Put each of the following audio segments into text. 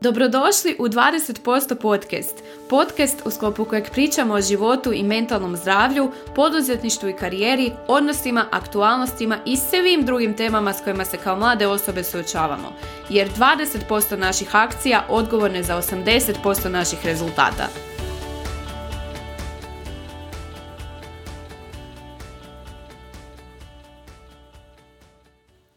Dobrodošli u 20% podcast. Podcast u sklopu kojeg pričamo o životu i mentalnom zdravlju, poduzetništvu i karijeri, odnosima, aktualnostima i svim drugim temama s kojima se kao mlade osobe suočavamo. Jer 20% naših akcija odgovorno je za 80% naših rezultata.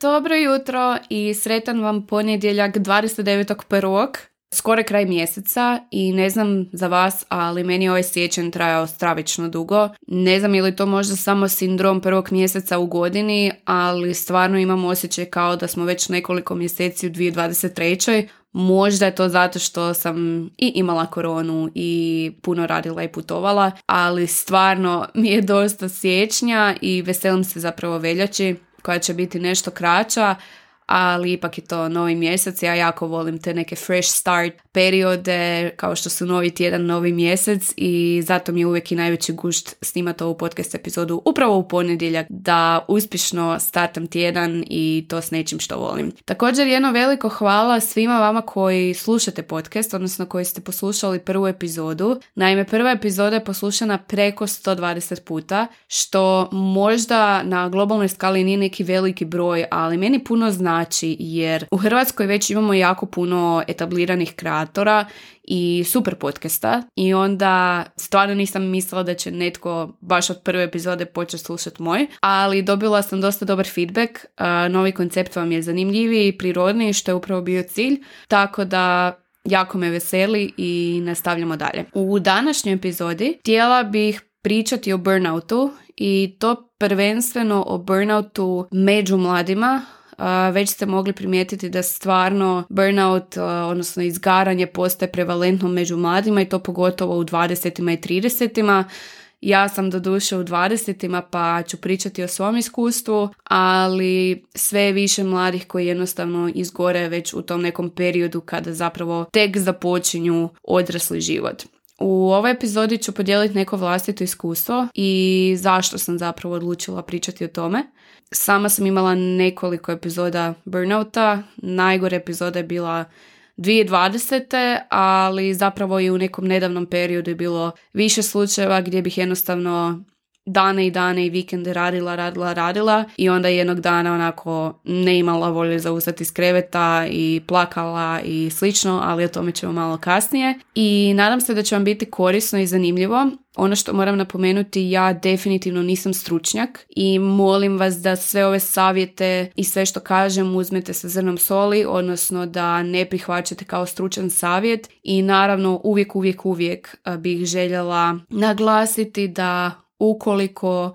Dobro jutro i sretan vam ponedjeljak 29.1. Skoro kraj mjeseca i ne znam za vas, ali meni je ovaj siječanj trajao stravično dugo. Ne znam je li to možda samo sindrom prvog mjeseca u godini, ali stvarno imam osjećaj kao da smo već nekoliko mjeseci u 2023. Možda je to zato što sam i imala koronu i puno radila i putovala, ali stvarno mi je dosta siječnja i veselim se zapravo veljači, koja će biti nešto kraća, ali ipak je to novi mjesec. Ja jako volim te neke fresh start periode, kao što su novi tjedan, novi mjesec, i zato mi je uvijek i najveći gušt snimati ovu podcast epizodu upravo u ponedjeljak, da uspješno startam tjedan i to s nečim što volim. Također jedno veliko hvala svima vama koji slušate podcast, odnosno koji ste poslušali prvu epizodu. Naime, prva epizoda je poslušana preko 120 puta, što možda na globalnoj skali nije neki veliki broj, ali meni puno znači, jer u Hrvatskoj već imamo jako puno etabliranih kreatora i super podcasta, i onda stvarno nisam mislila da će netko baš od prve epizode početi slušati moj, ali dobila sam dosta dobar feedback, novi koncept vam je zanimljiviji i prirodniji, što je upravo bio cilj, tako da jako me veseli i nastavljamo dalje. U današnjoj epizodi htjela bih pričati o burnoutu, i to prvenstveno o burnoutu među mladima. Već ste mogli primijetiti da stvarno burnout, odnosno izgaranje, postaje prevalentno među mladima, i to pogotovo u 20-ima i 30-ima. Ja sam doduše u 20-ima, pa ću pričati o svom iskustvu, ali sve je više mladih koji jednostavno izgore već u tom nekom periodu kada zapravo tek započinju odrasli život. U ovoj epizodi ću podijeliti neko vlastito iskustvo i zašto sam zapravo odlučila pričati o tome. Sama sam imala nekoliko epizoda burnouta, najgore epizoda je bila 2020. ali zapravo i u nekom nedavnom periodu je bilo više slučajeva gdje bih jednostavno dane i dane i vikende radila i onda jednog dana onako ne imala volje za ustati iz kreveta i plakala i slično, ali o tome ćemo malo kasnije. I nadam se da će vam biti korisno i zanimljivo. Ono što moram napomenuti, ja definitivno nisam stručnjak i molim vas da sve ove savjete i sve što kažem uzmete sa zrnom soli, odnosno da ne prihvaćate kao stručan savjet, i naravno uvijek bih željela naglasiti da ukoliko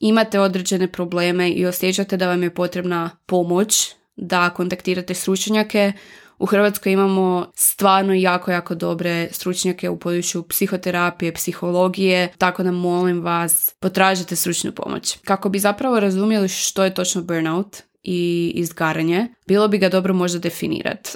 imate određene probleme i osjećate da vam je potrebna pomoć, da kontaktirate stručnjake. U Hrvatskoj imamo stvarno jako dobre stručnjake u području psihoterapije, psihologije, tako da molim vas, potražite stručnu pomoć. Kako bi zapravo razumjeli što je točno burnout i izgaranje, bilo bi ga dobro možda definirati.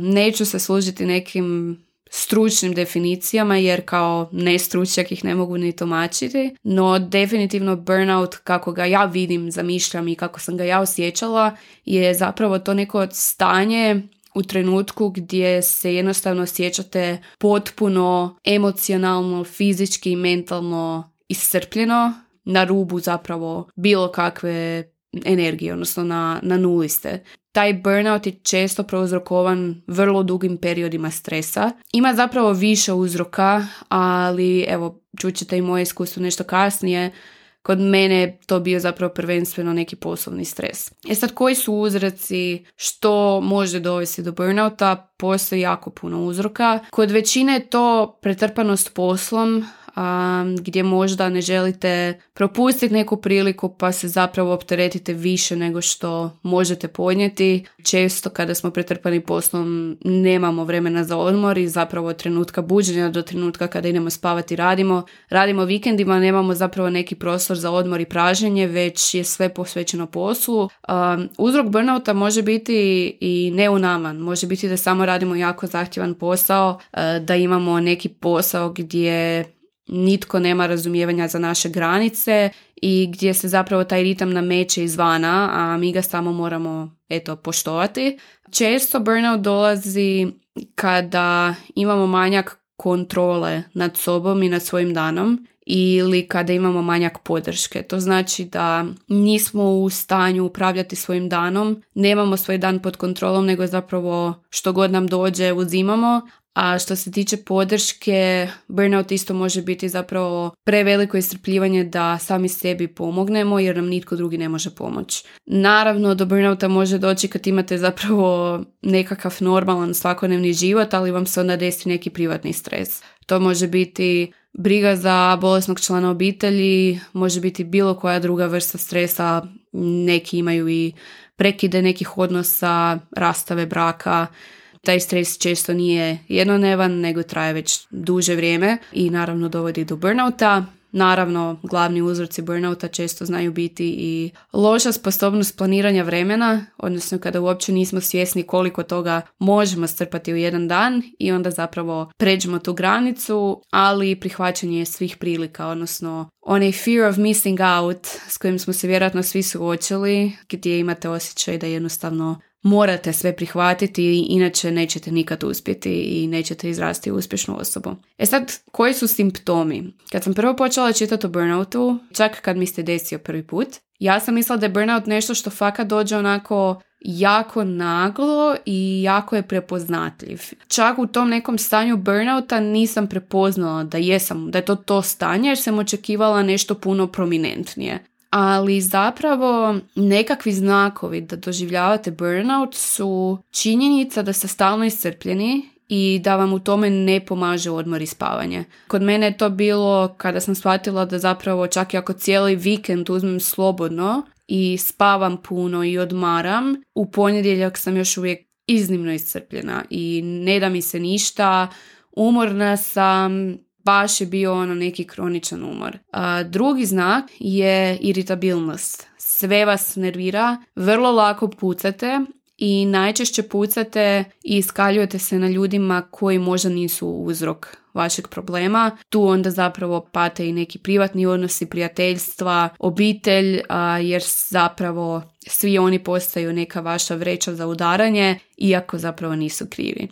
Neću se služiti nekim stručnim definicijama, jer kao nestručnjak ih ne mogu ni tumačiti, no definitivno burnout, kako ga ja vidim, zamišljam i kako sam ga ja osjećala, je zapravo to neko stanje u trenutku gdje se jednostavno osjećate potpuno emocionalno, fizički i mentalno iscrpljeno, na rubu zapravo bilo kakve energije, odnosno na nuli ste. Taj burnout je često prouzrokovan vrlo dugim periodima stresa. Ima zapravo više uzroka, ali evo, čućete i moje iskustvo nešto kasnije. Kod mene je to bio zapravo prvenstveno neki poslovni stres. E sad, koji su uzroci što može dovesti do burnouta? Postoji jako puno uzroka. Kod većine je to pretrpanost poslom, gdje možda ne želite propustiti neku priliku pa se zapravo opteretite više nego što možete podnijeti. Često kada smo pretrpani poslom nemamo vremena za odmor i zapravo od trenutka buđenja do trenutka kada idemo spavati radimo vikendima, nemamo zapravo neki prostor za odmor i pražnjenje, već je sve posvećeno poslu. Uzrok burnouta može biti i neunaman, može biti da samo radimo jako zahtjevan posao, da imamo neki posao gdje nitko nema razumijevanja za naše granice i gdje se zapravo taj ritam nameće izvana, a mi ga samo moramo poštovati. Često burnout dolazi kada imamo manjak kontrole nad sobom i nad svojim danom ili kada imamo manjak podrške. To znači da nismo u stanju upravljati svojim danom, nemamo svoj dan pod kontrolom, nego zapravo što god nam dođe uzimamo. A što se tiče podrške, burnout isto može biti zapravo preveliko iscrpljivanje da sami sebi pomognemo jer nam nitko drugi ne može pomoći. Naravno, do burnouta može doći kad imate zapravo nekakav normalan svakodnevni život, ali vam se onda desi neki privatni stres. To može biti briga za bolesnog člana obitelji, može biti bilo koja druga vrsta stresa, neki imaju i prekide nekih odnosa, rastave braka. Taj stres često nije jednodnevan, nego traje već duže vrijeme i naravno dovodi do burnouta. Naravno, glavni uzroci burnouta često znaju biti i loša sposobnost planiranja vremena, odnosno kada uopće nismo svjesni koliko toga možemo strpati u jedan dan i onda zapravo pređemo tu granicu, ali prihvaćanje svih prilika, odnosno onaj fear of missing out s kojim smo se vjerojatno svi suočili, gdje imate osjećaj da jednostavno morate sve prihvatiti, inače nećete nikad uspjeti i nećete izrasti uspješnu osobu. E sad, koji su simptomi? Kad sam prvo počela čitati o burnoutu, čak kad mi se desio prvi put, ja sam mislila da je burnout nešto što fakat dođe onako jako naglo i jako je prepoznatljiv. Čak u tom nekom stanju burnouta nisam prepoznala da je to stanje jer sam očekivala nešto puno prominentnije. Ali zapravo nekakvi znakovi da doživljavate burnout su činjenica da ste stalno iscrpljeni i da vam u tome ne pomaže odmor i spavanje. Kod mene je to bilo kada sam shvatila da zapravo čak i ako cijeli vikend uzmem slobodno i spavam puno i odmaram, u ponedjeljak sam još uvijek iznimno iscrpljena i ne da mi se ništa, umorna sam. Baš je bio neki kroničan umor. Drugi znak je iritabilnost. Sve vas nervira, vrlo lako pucate i najčešće pucate i iskaljujete se na ljudima koji možda nisu uzrok vašeg problema. Tu onda zapravo pate i neki privatni odnosi, prijateljstva, obitelj, jer zapravo svi oni postaju neka vaša vreća za udaranje, iako zapravo nisu krivi.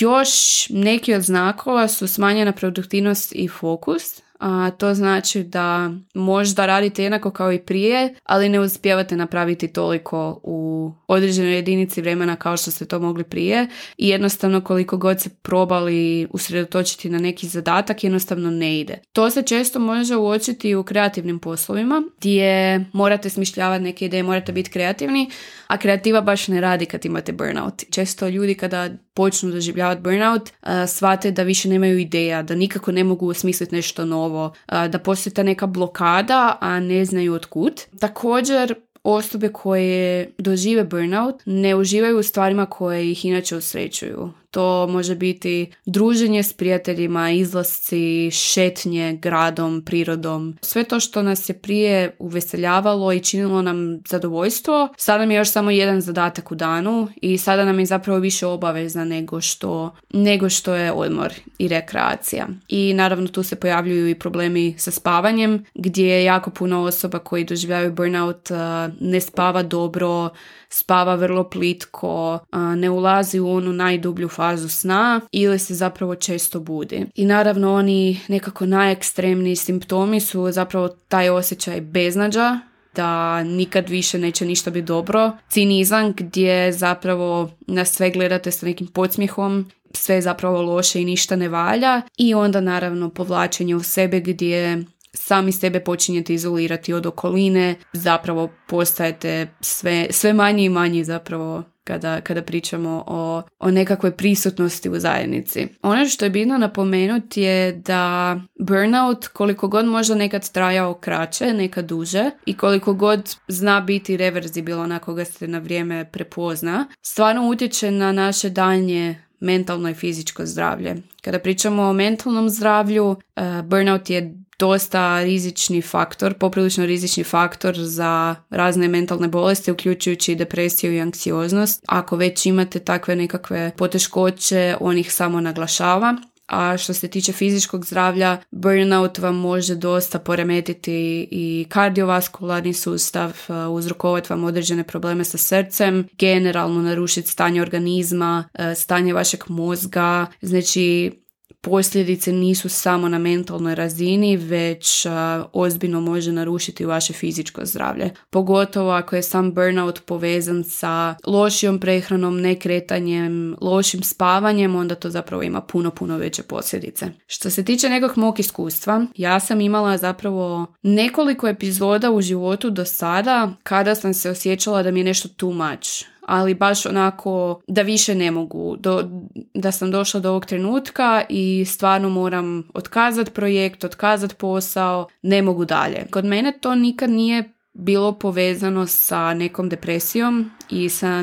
Još neki od znakova su smanjena produktivnost i fokus, a to znači da možda radite jednako kao i prije, ali ne uspijevate napraviti toliko u određenoj jedinici vremena kao što ste to mogli prije i jednostavno koliko god se probali usredotočiti na neki zadatak, jednostavno ne ide. To se često može uočiti u kreativnim poslovima gdje morate smišljavati neke ideje, morate biti kreativni, a kreativa baš ne radi kad imate burnout. Često ljudi kada počnu doživljavati burnout, shvate da više nemaju ideja, da nikako ne mogu osmisliti nešto novo, da postoji ta neka blokada, a ne znaju otkud. Također, osobe koje dožive burnout ne uživaju u stvarima koje ih inače usrećuju. To može biti druženje s prijateljima, izlasci, šetnje gradom, prirodom. Sve to što nas je prije uveseljavalo i činilo nam zadovoljstvo, sada nam je još samo jedan zadatak u danu i sada nam je zapravo više obaveza nego što je odmor i rekreacija. I naravno tu se pojavljuju i problemi sa spavanjem, gdje je jako puno osoba koji doživljavaju burnout ne spava dobro, spava vrlo plitko, ne ulazi u onu najdublju fazu sna ili se zapravo često budi. I naravno oni nekako najekstremniji simptomi su zapravo taj osjećaj beznađa, da nikad više neće ništa biti dobro, cinizam gdje zapravo na sve gledate sa nekim podsmjehom, sve je zapravo loše i ništa ne valja i onda naravno povlačenje u sebe gdje sami sebe počinjete izolirati od okoline, zapravo postajete sve manji i manji zapravo kada pričamo o nekakvoj prisutnosti u zajednici. Ono što je bitno napomenuti je da burnout koliko god možda nekad trajao kraće, nekad duže i koliko god zna biti reverzibilan ako ga se na vrijeme prepozna, stvarno utječe na naše daljnje mentalno i fizičko zdravlje. Kada pričamo o mentalnom zdravlju, burnout je dosta rizični faktor, poprilično rizični faktor za razne mentalne bolesti, uključujući depresiju i anksioznost. Ako već imate takve nekakve poteškoće, on ih samo naglašava. a što se tiče fizičkog zdravlja, burnout vam može dosta poremetiti i kardiovaskularni sustav, uzrokovati vam određene probleme sa srcem, generalno narušiti stanje organizma, stanje vašeg mozga, znači posljedice nisu samo na mentalnoj razini, već ozbiljno može narušiti vaše fizičko zdravlje. Pogotovo ako je sam burnout povezan sa lošijom prehranom, nekretanjem, lošim spavanjem, onda to zapravo ima puno, puno veće posljedice. Što se tiče nekog mog iskustva, ja sam imala zapravo nekoliko epizoda u životu do sada kada sam se osjećala da mi je nešto too much. Ali baš onako da više ne mogu, da sam došla do ovog trenutka i stvarno moram otkazati projekt, otkazati posao, ne mogu dalje. Kod mene to nikad nije bilo povezano sa nekom depresijom i sa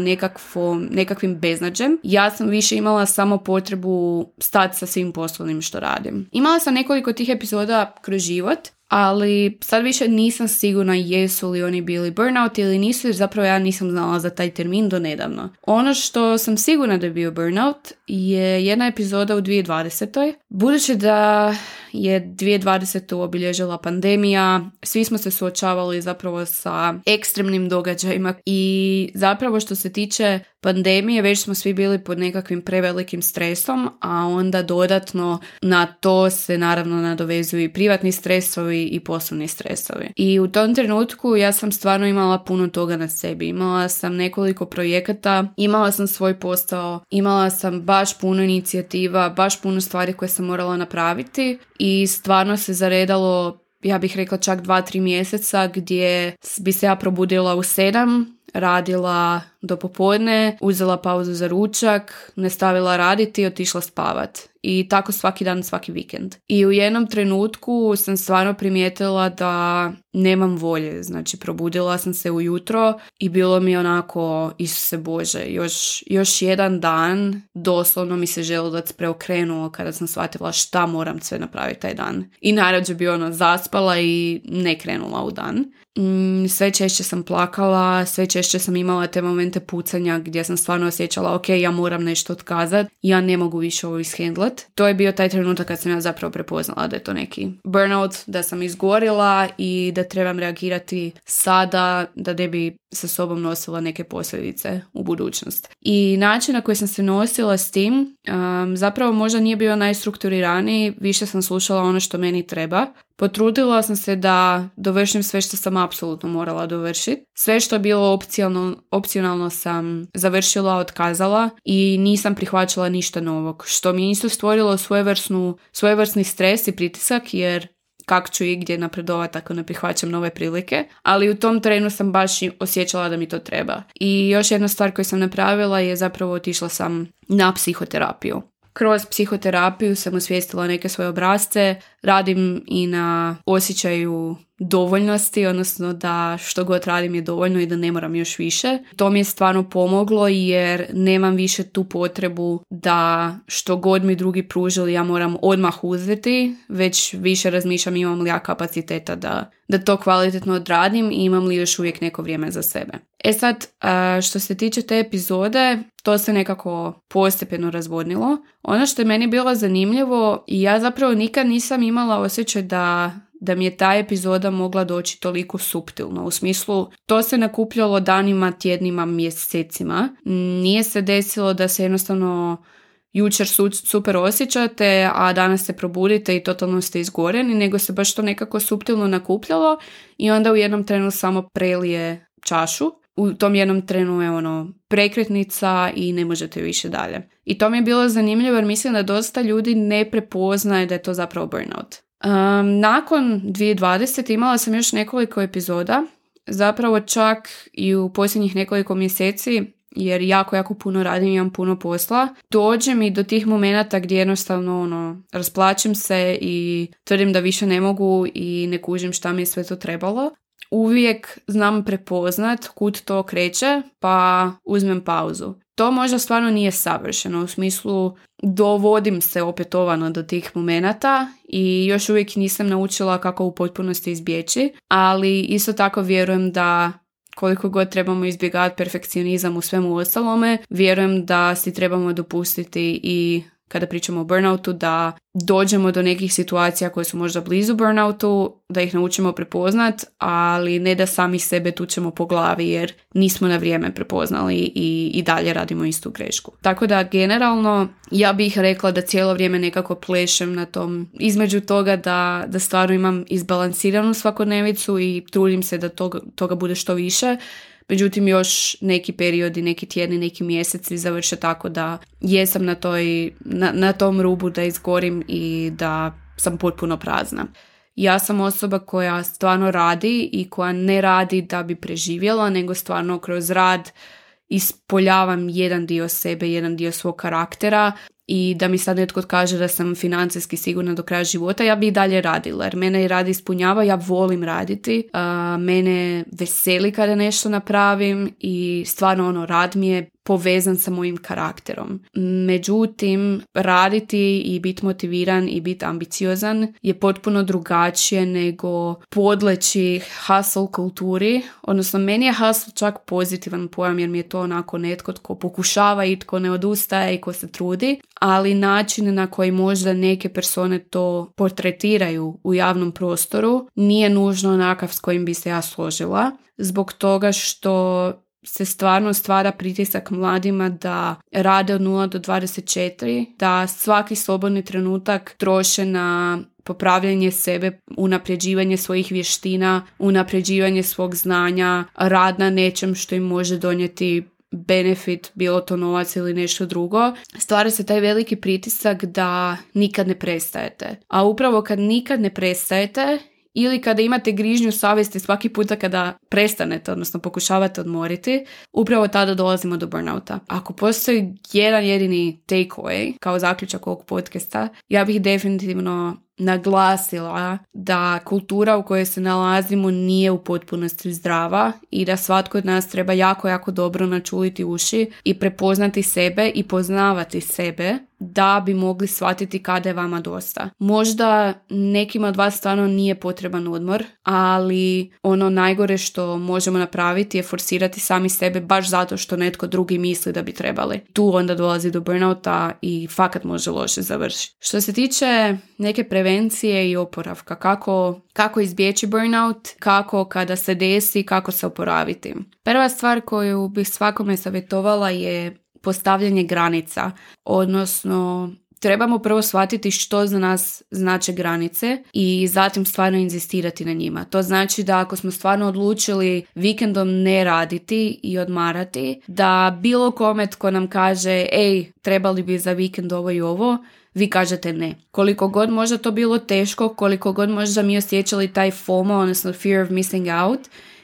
nekakvim beznađem. Ja sam više imala samo potrebu stati sa svim poslovnim što radim. Imala sam nekoliko tih epizoda kroz život, ali sad više nisam sigurna jesu li oni bili burnout ili nisu, jer zapravo ja nisam znala za taj termin do nedavno. Ono što sam sigurna da je bio burnout je jedna epizoda u 2020. Budući da je 2020. obilježila pandemija, svi smo se suočavali zapravo sa ekstremnim događajima i zapravo što se tiče pandemije, već smo svi bili pod nekakvim prevelikim stresom, a onda dodatno na to se naravno nadovezuju i privatni stresovi i poslovni stresovi. I u tom trenutku ja sam stvarno imala puno toga na sebi. Imala sam nekoliko projekata, imala sam svoj posao, imala sam baš puno inicijativa, baš puno stvari koje sam morala napraviti i stvarno se zaredalo, ja bih rekla čak 2-3 mjeseca gdje bi se ja probudila u 7, radila do popodne, uzela pauzu za ručak, nastavila raditi i otišla spavat. I tako svaki dan, svaki vikend. I u jednom trenutku sam stvarno primijetila da nemam volje. Znači, probudila sam se ujutro i bilo mi onako, Isuse Bože, još jedan dan, doslovno mi se želudac preokrenuo kada sam shvatila šta moram sve napraviti taj dan. I najrađe bi ono zaspala i ne krenula u dan. Sve češće sam plakala, sve češće sam imala te momente pucanja gdje sam stvarno osjećala, ok, ja moram nešto otkazati, ja ne mogu više ovo ishendlat. To je bio taj trenutak kad sam ja zapravo prepoznala da je to neki burnout, da sam izgorila i da trebam reagirati sada da ne bi sa sobom nosila neke posljedice u budućnost. I način na koji sam se nosila s tim zapravo možda nije bio najstrukturiraniji, više sam slušala ono što meni treba. Potrudila sam se da dovršim sve što sam apsolutno morala dovršiti. Sve što je bilo opcionalno sam završila, otkazala i nisam prihvaćala ništa novog. Što mi nisu stvorilo svojevrsni stres i pritisak, jer kak ću i gdje napredovati ako ne prihvaćam nove prilike, ali u tom trenu sam baš osjećala da mi to treba. I još jedna stvar koju sam napravila je zapravo otišla sam na psihoterapiju. Kroz psihoterapiju sam osvijestila neke svoje obrasce, radim i na osjećaju dovoljnosti, odnosno da što god radim je dovoljno i da ne moram još više. To mi je stvarno pomoglo jer nemam više tu potrebu da što god mi drugi pružili ja moram odmah uzeti, već više razmišljam imam li ja kapaciteta da to kvalitetno odradim i imam li još uvijek neko vrijeme za sebe. E sad, što se tiče te epizode, to se nekako postepeno razvodnilo. Ono što je meni bilo zanimljivo, ja zapravo nikad nisam imala osjećaj da mi je ta epizoda mogla doći toliko suptilno. U smislu, to se nakupljalo danima, tjednima, mjesecima. Nije se desilo da se jednostavno jučer super osjećate, a danas se probudite i totalno ste izgoreni, nego se baš to nekako suptilno nakupljalo i onda u jednom trenu samo prelije čašu. U tom jednom trenu je ono prekretnica i ne možete više dalje. I to mi je bilo zanimljivo jer mislim da dosta ljudi ne prepoznaje da je to zapravo burnout. Nakon 2020 imala sam još nekoliko epizoda, zapravo čak i u posljednjih nekoliko mjeseci, jer jako puno radim, imam puno posla. Dođe mi do tih momenata gdje jednostavno rasplačem se i tvrdim da više ne mogu i ne kužim šta mi je sve to trebalo. Uvijek znam prepoznat kud to kreće, pa uzmem pauzu. To možda stvarno nije savršeno, u smislu dovodim se opetovano do tih momenata i još uvijek nisam naučila kako u potpunosti izbjeći, ali isto tako vjerujem da koliko god trebamo izbjegavati perfekcionizam u svemu ostalome, vjerujem da si trebamo dopustiti i kada pričamo o burnoutu, da dođemo do nekih situacija koje su možda blizu burnoutu, da ih naučimo prepoznat, ali ne da sami sebe tučemo po glavi jer nismo na vrijeme prepoznali i dalje radimo istu grešku. Tako da generalno ja bih rekla da cijelo vrijeme nekako plešem na tom, između toga da stvarno imam izbalansiranu svakodnevicu i trudim se da toga bude što više. Međutim, još neki periodi, neki tjedni, neki mjeseci završe tako da jesam na tom rubu da izgorim i da sam potpuno prazna. Ja sam osoba koja stvarno radi i koja ne radi da bi preživjela, nego stvarno kroz rad ispoljavam jedan dio sebe, jedan dio svog karaktera. I da mi sad netko kaže da sam financijski sigurna do kraja života, ja bi i dalje radila. Jer mene i rad ispunjava, ja volim raditi. Mene veseli kada nešto napravim i stvarno rad mi je povezan sa mojim karakterom. Međutim, raditi i biti motiviran i biti ambiciozan je potpuno drugačije nego podleći hustle kulturi. Odnosno, meni je hustle čak pozitivan pojam jer mi je to onako netko tko pokušava i tko ne odustaje i tko se trudi, ali način na koji možda neke persone to portretiraju u javnom prostoru nije nužno onakav s kojim bi se ja složila, zbog toga što se stvarno stvara pritisak mladima da rade od 0 do 24, da svaki slobodni trenutak troše na popravljanje sebe, unapređivanje svojih vještina, unapređivanje svog znanja, rad na nečem što im može donijeti benefit, bilo to novac ili nešto drugo. Stvara se taj veliki pritisak da nikad ne prestajete. A upravo kad nikad ne prestajete ili kada imate grižnju savjesti svaki puta kada prestanete, odnosno pokušavate odmoriti, upravo tada dolazimo do burnouta. Ako postoji jedan jedini take away kao zaključak ovog podcasta, ja bih definitivno naglasila da kultura u kojoj se nalazimo nije u potpunosti zdrava i da svatko od nas treba jako, jako dobro načuliti uši i prepoznati sebe i poznavati sebe da bi mogli shvatiti kada je vama dosta. Možda nekima od vas stvarno nije potreban odmor, ali ono najgore što možemo napraviti je forsirati sami sebe baš zato što netko drugi misli da bi trebali. Tu onda dolazi do burnouta i fakat može loše završiti. Što se tiče neke prevencije i oporavka, kako izbjeći burnout, kako kada se desi, kako se oporaviti. Prva stvar koju bih svakome savjetovala je postavljanje granica, odnosno trebamo prvo shvatiti što za nas znače granice i zatim stvarno inzistirati na njima. To znači da ako smo stvarno odlučili vikendom ne raditi i odmarati, da bilo kome tko nam kaže trebali bi za vikend ovo i ovo, vi kažete ne. Koliko god možda to bilo teško, koliko god možda mi osjećali taj FOMO, odnosno fear of missing out,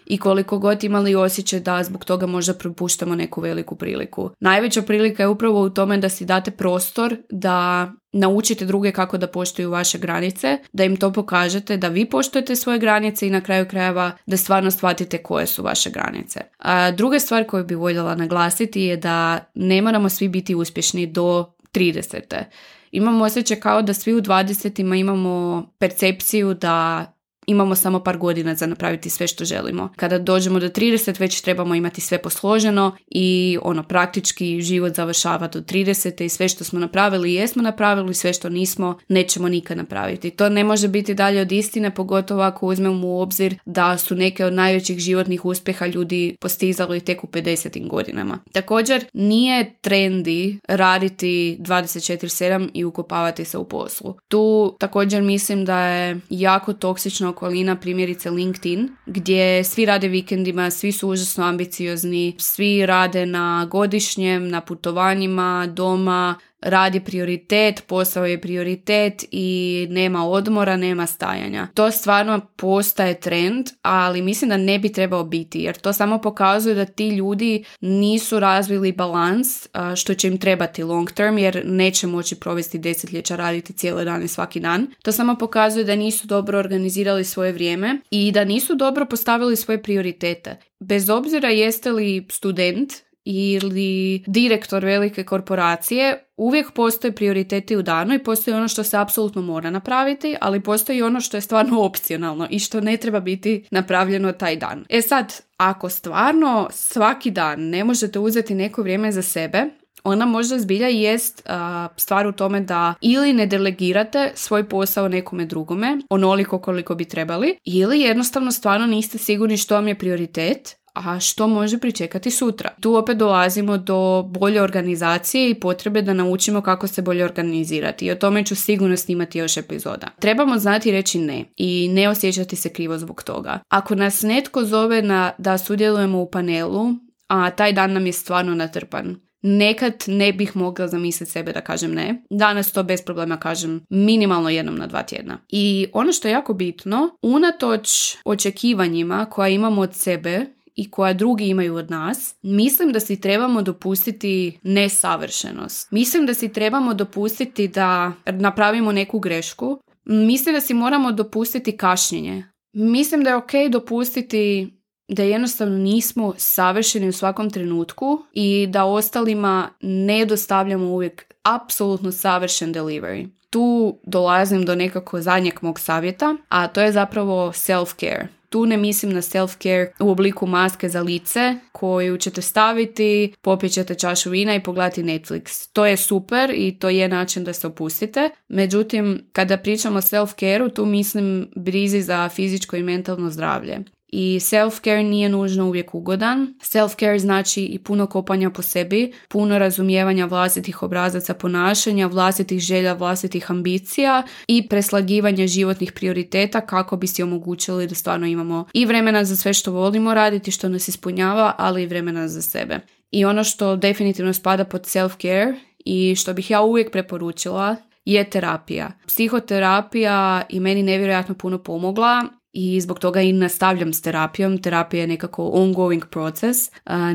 i koliko god imali osjećaj da zbog toga možda propuštamo neku veliku priliku. Najveća prilika je upravo u tome da si date prostor da naučite druge kako da poštuju vaše granice, da im to pokažete, da vi poštujete svoje granice i na kraju krajeva da stvarno shvatite koje su vaše granice. A druga stvar koju bih voljela naglasiti je da ne moramo svi biti uspješni do 30. Imam osjećaj kao da svi u 20-ima imamo percepciju da imamo samo par godina za napraviti sve što želimo. Kada dođemo do 30 već trebamo imati sve posloženo i praktički život završava do 30 i sve što smo napravili i jesmo napravili, sve što nismo nećemo nikad napraviti. To ne može biti dalje od istine, pogotovo ako uzmemo u obzir da su neke od najvećih životnih uspjeha ljudi postizali tek u 50. godinama. Također, nije trendi raditi 24/7 i ukopavati se u poslu. Tu također mislim da je jako toksično okolina, primjerice LinkedIn, gdje svi rade vikendima, svi su užasno ambiciozni, svi rade na godišnjem, na putovanjima, doma, rad je prioritet, posao je prioritet i nema odmora, nema stajanja. To stvarno postaje trend, ali mislim da ne bi trebao biti, jer to samo pokazuje da ti ljudi nisu razvili balans, što će im trebati long term, jer neće moći provesti desetljeća raditi cijele dane svaki dan. To samo pokazuje da nisu dobro organizirali svoje vrijeme i da nisu dobro postavili svoje prioritete. Bez obzira jeste li student ili direktor velike korporacije, uvijek postoje prioriteti u danu i postoji ono što se apsolutno mora napraviti, ali postoji ono što je stvarno opcionalno i što ne treba biti napravljeno taj dan. E sad, ako stvarno svaki dan ne možete uzeti neko vrijeme za sebe, ona možda zbilja jest stvar u tome da ili ne delegirate svoj posao nekome drugome, onoliko koliko bi trebali, ili jednostavno stvarno niste sigurni što vam je prioritet, a što može pričekati sutra. Tu opet dolazimo do bolje organizacije i potrebe da naučimo kako se bolje organizirati. I o tome ću sigurno snimati još epizoda. Trebamo znati reći ne i ne osjećati se krivo zbog toga. Ako nas netko zove da sudjelujemo u panelu, a taj dan nam je stvarno natrpan, nekad ne bih mogla zamisliti sebe da kažem ne. Danas to bez problema kažem minimalno jednom na 2 tjedna. I ono što je jako bitno, unatoč očekivanjima koja imamo od sebe i koja drugi imaju od nas, mislim da si trebamo dopustiti nesavršenost. Mislim da si trebamo dopustiti da napravimo neku grešku. Mislim da si moramo dopustiti kašnjenje. Mislim da je okej dopustiti da jednostavno nismo savršeni u svakom trenutku i da ostalima ne dostavljamo uvijek apsolutno savršen delivery. Tu dolazim do nekako zadnjeg mog savjeta, a to je zapravo self-care. Tu ne mislim na self-care u obliku maske za lice koju ćete staviti, popit ćete čašu vina i pogledati Netflix. To je super i to je način da se opustite. Međutim, kada pričamo o self-care-u, tu mislim brizi za fizičko i mentalno zdravlje. I self-care nije nužno uvijek ugodan. Self-care znači i puno kopanja po sebi, puno razumijevanja vlastitih obrazaca ponašanja, vlastitih želja, vlastitih ambicija i preslagivanje životnih prioriteta kako bi si omogućili da stvarno imamo i vremena za sve što volimo raditi, što nas ispunjava, ali i vremena za sebe. I ono što definitivno spada pod self-care i što bih ja uvijek preporučila je terapija. Psihoterapija i meni nevjerojatno puno pomogla. I zbog toga i nastavljam s terapijom. Terapija je nekako ongoing proces.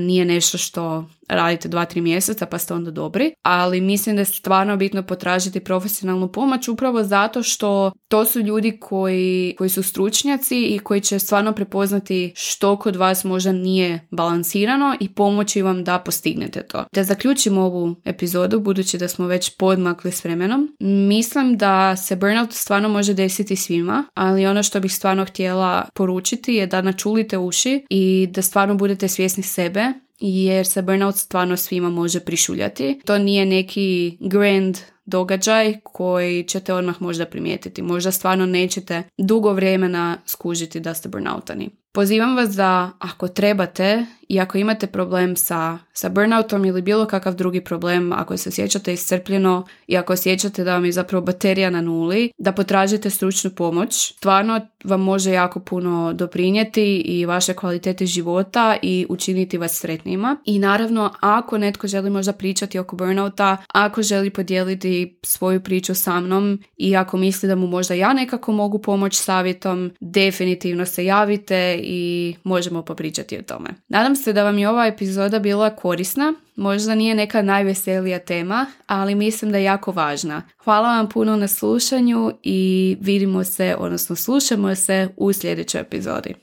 Nije nešto što radite 2-3 mjeseca pa ste onda dobri. Ali mislim da je stvarno bitno potražiti profesionalnu pomoć upravo zato što to su ljudi koji su stručnjaci i koji će stvarno prepoznati što kod vas možda nije balansirano i pomoći vam da postignete to. Da zaključimo ovu epizodu, budući da smo već podmakli s vremenom, mislim da se burnout stvarno može desiti svima, ali ono što bih stvarno htjela poručiti je da načulite uši i da stvarno budete svjesni sebe, jer se burnout stvarno svima može prišuljati. To nije neki grand događaj koji ćete odmah možda primijetiti. Možda stvarno nećete dugo vremena skužiti da ste burnoutani. Pozivam vas da ako trebate i ako imate problem sa burnoutom ili bilo kakav drugi problem, ako se osjećate iscrpljeno i ako osjećate da vam je zapravo baterija na nuli, da potražite stručnu pomoć. Stvarno vam može jako puno doprinijeti i vaše kvalitete života i učiniti vas sretnijima. I naravno, ako netko želi možda pričati oko burnouta, ako želi podijeliti svoju priču sa mnom i ako misli da mu možda ja nekako mogu pomoći savjetom, definitivno se javite i možemo popričati o tome. Nadam se da vam je ova epizoda bila korisna. Možda nije neka najveselija tema, ali mislim da je jako važna. Hvala vam puno na slušanju i vidimo se, odnosno slušamo se u sljedećoj epizodi.